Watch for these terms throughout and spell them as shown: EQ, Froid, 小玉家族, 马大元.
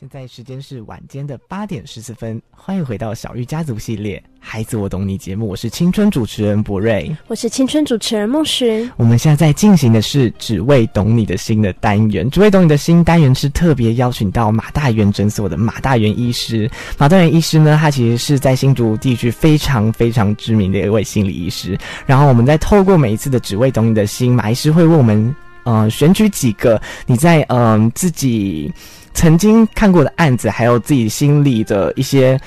现在时间是晚间的8点14分，欢迎回到小玉家族系列《孩子我懂你》节目，我是青春主持人博瑞，我是青春主持人孟寻。我们现在在进行的是只为懂你的心的单元，只为懂你的心单元是特别邀请到马大元诊所的马大元医师。马大元医师呢，他其实是在新竹地区非常非常知名的一位心理医师。然后我们在透过每一次的只为懂你的心，马医师会为我们选取几个你在自己曾经看过的案子，还有自己心里的一些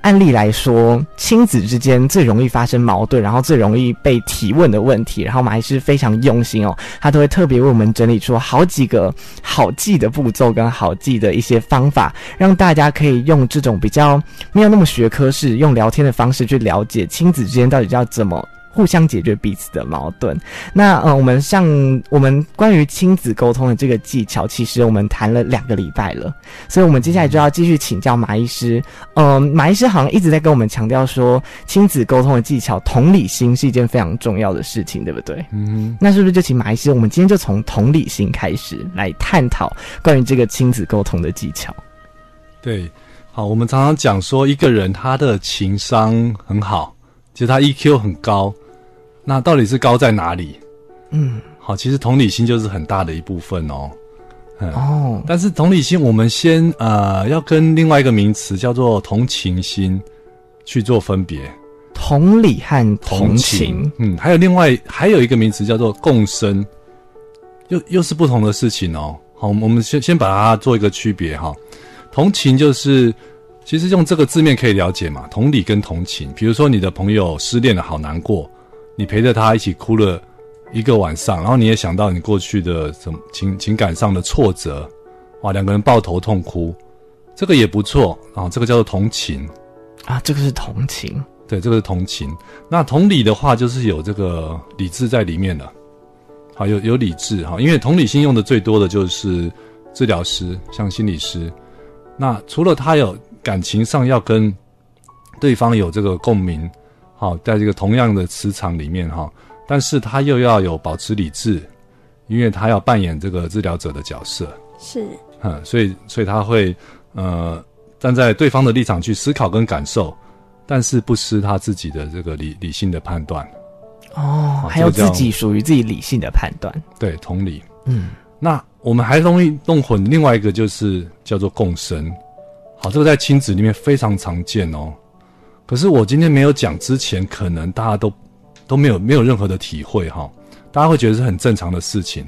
案例来说，亲子之间最容易发生矛盾，然后最容易被提问的问题，然后马医师非常用心哦，他都会特别为我们整理出好几个好记的步骤跟好记的一些方法，让大家可以用这种比较没有那么学科式，用聊天的方式去了解亲子之间到底要怎么互相解决彼此的矛盾。那我们关于亲子沟通的这个技巧，其实我们谈了2个礼拜了，所以我们接下来就要继续请教马医师。马医师好像一直在跟我们强调说，亲子沟通的技巧，同理心是一件非常重要的事情，对不对？那是不是就请马医师，我们今天就从同理心开始来探讨关于这个亲子沟通的技巧？对，好，我们常常讲说，一个人他的情商很好，其实他 EQ 很高。那到底是高在哪里？好，其实同理心就是很大的一部分哦。但是同理心我们先要跟另外一个名词叫做同情心去做分别。同理和同情。还有一个名词叫做共生。又是不同的事情哦。好，我们先把它做一个区别哈。同情就是其实用这个字面可以了解嘛，同理跟同情。比如说你的朋友失恋了，好难过。你陪着他一起哭了一个晚上，然后你也想到你过去的什么情感上的挫折，哇，两个人抱头痛哭，这个也不错啊，这个叫做同情啊，这个是同情，对，这个是同情。那同理的话，就是有这个理智在里面了，好，有理智哈，因为同理心用的最多的就是治疗师，像心理师，那除了他有感情上要跟对方有这个共鸣。好，在这个同样的磁场里面哈，但是他又要有保持理智，因为他要扮演这个治疗者的角色，是，所以他会站在对方的立场去思考跟感受，但是不失他自己的这个理性的判断。还有自己属于自己理性的判断。对，同理。那我们还容易弄混另外一个就是叫做共生。好，这个在亲子里面非常常见哦。可是我今天没有讲之前，可能大家都没有任何的体会哈，大家会觉得是很正常的事情。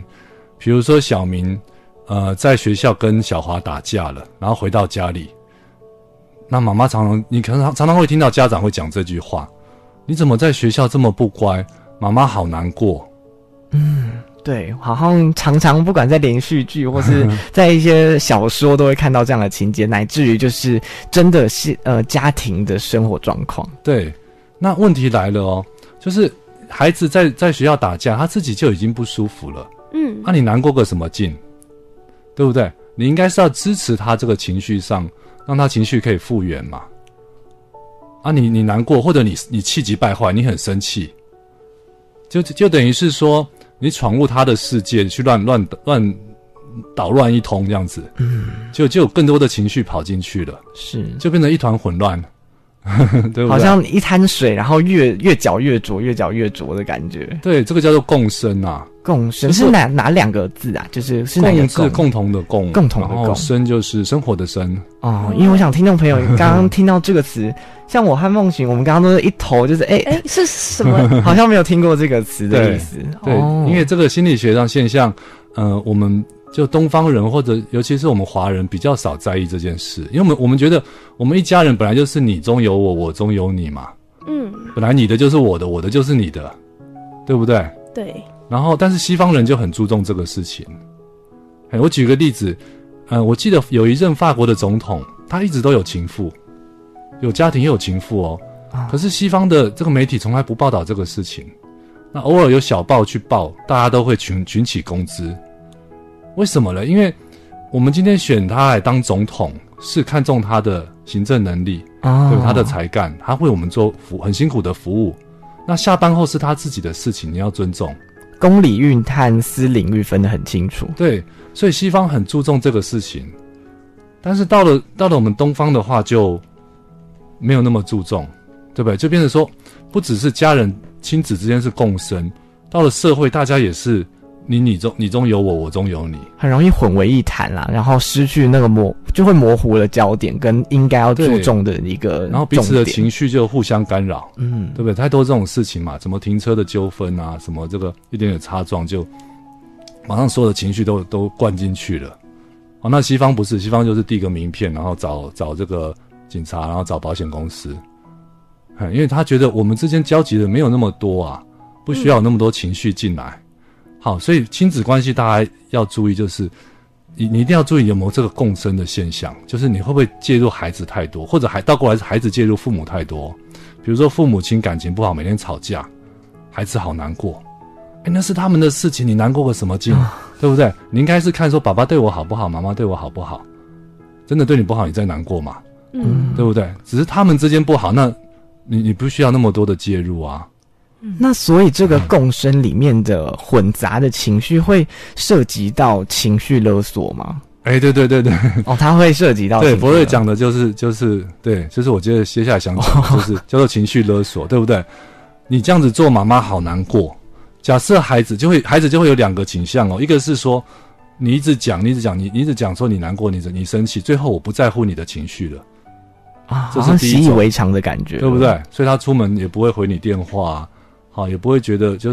比如说小明，在学校跟小华打架了，然后回到家里，那妈妈你可能常常会听到家长会讲这句话：“你怎么在学校这么不乖？妈妈好难过。”对，好像常常不管在连续剧或是在一些小说都会看到这样的情节，乃至于就是真的是家庭的生活状况。对，那问题来了哦，就是孩子在学校打架，他自己就已经不舒服了。那你难过个什么劲？对不对？你应该是要支持他这个情绪上，让他情绪可以复原嘛。你难过，或者你气急败坏，你很生气，就等于是说。你闯入他的世界，去乱捣乱一通，这样子，就有更多的情绪跑进去了，是，就变成一团混乱，对不对？好像一滩水，然后越搅越浊，越搅越浊的感觉。对，这个叫做共生啊。共生是哪两个字啊？就是哪个共？共是共同的共，共同的共。生就是生活的生。因为我想听众朋友刚刚听到这个词。像我和孟寻，我们刚刚都是一头就是是什么？好像没有听过这个词的意思。对，因为这个心理学上现象，我们就东方人或者尤其是我们华人比较少在意这件事，因为我们觉得我们一家人本来就是你中有我，我中有你嘛。本来你的就是我的，我的就是你的，对不对？对。然后，但是西方人就很注重这个事情。我举个例子，我记得有一任法国的总统，他一直都有情妇。有家庭也有情妇哦，可是西方的这个媒体从来不报道这个事情，那偶尔有小报去报，大家都会群起攻之。为什么呢？因为我们今天选他来当总统，是看重他的行政能力，对他的才干，他为我们做很辛苦的服务。那下班后是他自己的事情，你要尊重。公领域和私领域分得很清楚。对，所以西方很注重这个事情。但是到了我们东方的话，就没有那么注重，对不对？就变成说，不只是家人亲子之间是共生，到了社会，大家也是你中有我，我中有你，很容易混为一谈啦，然后失去那个就会模糊了焦点跟应该要注重的一个重点，然后彼此的情绪就互相干扰，嗯，对不对？太多这种事情嘛，什么停车的纠纷啊，什么这个一点点擦撞就马上所有的情绪都灌进去了。哦，那西方不是，西方就是递个名片，然后找这个警察，然后找保险公司，嗯，因为他觉得我们之间交集的没有那么多啊，不需要有那么多情绪进来。好，所以亲子关系大家要注意，就是你一定要注意有没有这个共生的现象，就是你会不会介入孩子太多，或者还倒过来是孩子介入父母太多。比如说父母亲感情不好，每天吵架，孩子好难过，那是他们的事情，你难过个什么劲，对不对？你应该是看说爸爸对我好不好，妈妈对我好不好，真的对你不好你再难过嘛，嗯，对不对？只是他们之间不好，那你不需要那么多的介入啊。那所以这个共生里面的混杂的情绪会涉及到情绪勒索吗？对对对对，哦，它会涉及到情绪勒索。对，Froid讲的就是对，就是我觉得接下来想讲就是叫做情绪勒索，对不对？你这样子做，妈妈好难过。假设孩子就会有两个倾向哦，一个是说你一直讲说你难过，你生气，最后我不在乎你的情绪了。啊，这是习以为常的感觉，对不对？所以他出门也不会回你电话啊。好，也不会觉得就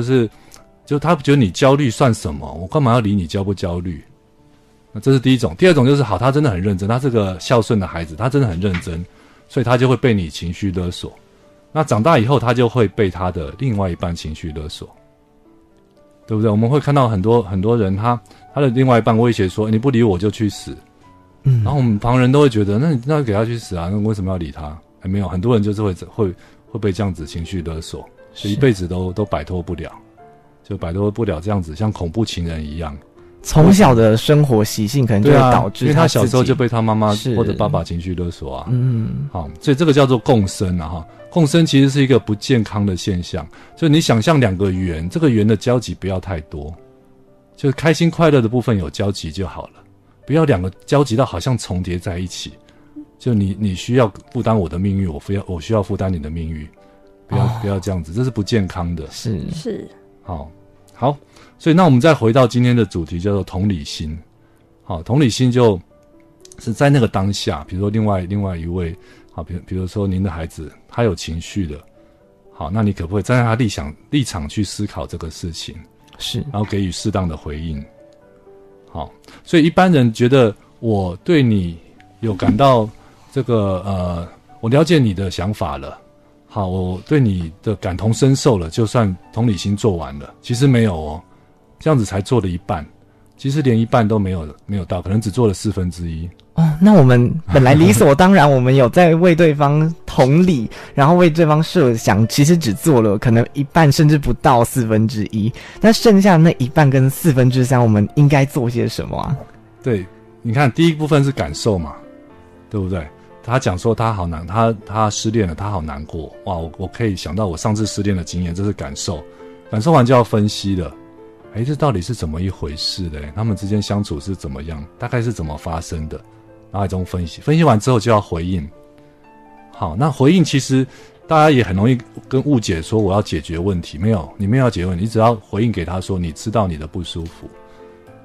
他觉得你焦虑算什么，我干嘛要理你焦不焦虑？那这是第一种。第二种就是好，他真的很认真，他是个孝顺的孩子，他真的很认真，所以他就会被你情绪勒索。那长大以后他就会被他的另外一半情绪勒索，对不对？我们会看到很多人他的另外一半威胁说，你不理我就去死，嗯，然后我们旁人都会觉得那给他去死啊，那为什么要理他？还没有，很多人就是会被这样子情绪勒索，所以一辈子都摆脱不了，就摆脱不了这样子，像恐怖情人一样。从小的生活习性可能就会导致，因为他小时候就被他妈妈或者爸爸情绪勒索啊。嗯，好，所以这个叫做共生啊哈。共生其实是一个不健康的现象，就你想象两个圆，这个圆的交集不要太多，就开心快乐的部分有交集就好了，不要两个交集到好像重叠在一起。就你需要负担我的命运，我需要负担你的命运。不要这样子，这是不健康的。是，好，所以那我们再回到今天的主题，叫做同理心。好，同理心就是在那个当下，比如说另外一位，好，比如说您的孩子他有情绪了，好，那你可不可以站在他立场去思考这个事情？是，然后给予适当的回应。好，所以一般人觉得我对你有感到这个我了解你的想法了。好，我对你的感同身受了，就算同理心做完了，其实没有哦，这样子才做了一半，其实连一半都没有到，可能只做了1/4。哦，那我们本来理所当然，我们有在为对方同理，然后为对方设想，其实只做了可能一半，甚至不到1/4。那剩下那一半跟3/4，我们应该做些什么啊？对，你看第一部分是感受嘛，对不对？他讲说他失恋了，他好难过，哇！我可以想到我上次失恋的经验，这是感受，感受完就要分析了。这到底是怎么一回事的？他们之间相处是怎么样？大概是怎么发生的？脑海中分析，分析完之后就要回应。好，那回应其实大家也很容易跟误解说我要解决问题，没有，你没有要解决问题，你只要回应给他说你知道你的不舒服。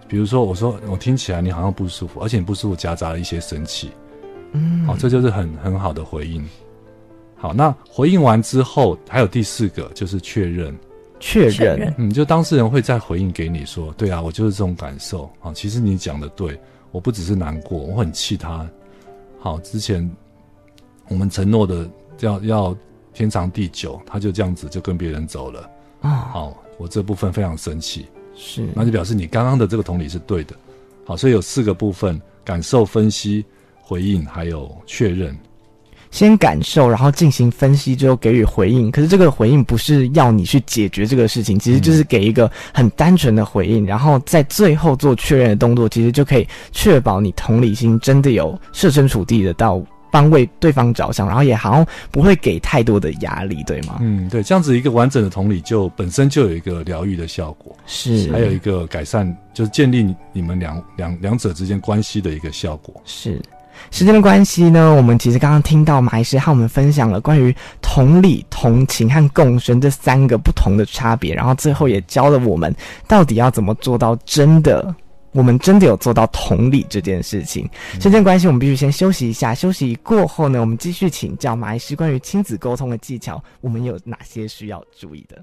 比如说我听起来你好像不舒服，而且你不舒服夹杂了一些生气。嗯，好，这就是很好的回应。好，那回应完之后，还有第四个就是确认，就当事人会再回应给你说，对啊，我就是这种感受啊，其实你讲的对，我不只是难过，我很气他。好，之前我们承诺的要天长地久，他就这样子就跟别人走了啊。好，我这部分非常生气，是，那就表示你刚刚的这个同理是对的。好，所以有4个部分：感受、分析、回应还有确认。先感受，然后进行分析，之后给予回应。可是这个回应不是要你去解决这个事情，其实就是给一个很单纯的回应，然后在最后做确认的动作，其实就可以确保你同理心真的有设身处地的到帮为对方着想，然后也好像不会给太多的压力，对吗？嗯，对，这样子一个完整的同理就本身就有一个疗愈的效果，是，还有一个改善，就是建立你们两者之间关系的一个效果，是。时间的关系呢，我们其实刚刚听到马医师和我们分享了关于同理、同情和共生这三个不同的差别，然后最后也教了我们到底要怎么做到真的我们真的有做到同理这件事情。时间关系，我们必须先休息一下，休息过后呢，我们继续请教马医师关于亲子沟通的技巧，我们有哪些需要注意的。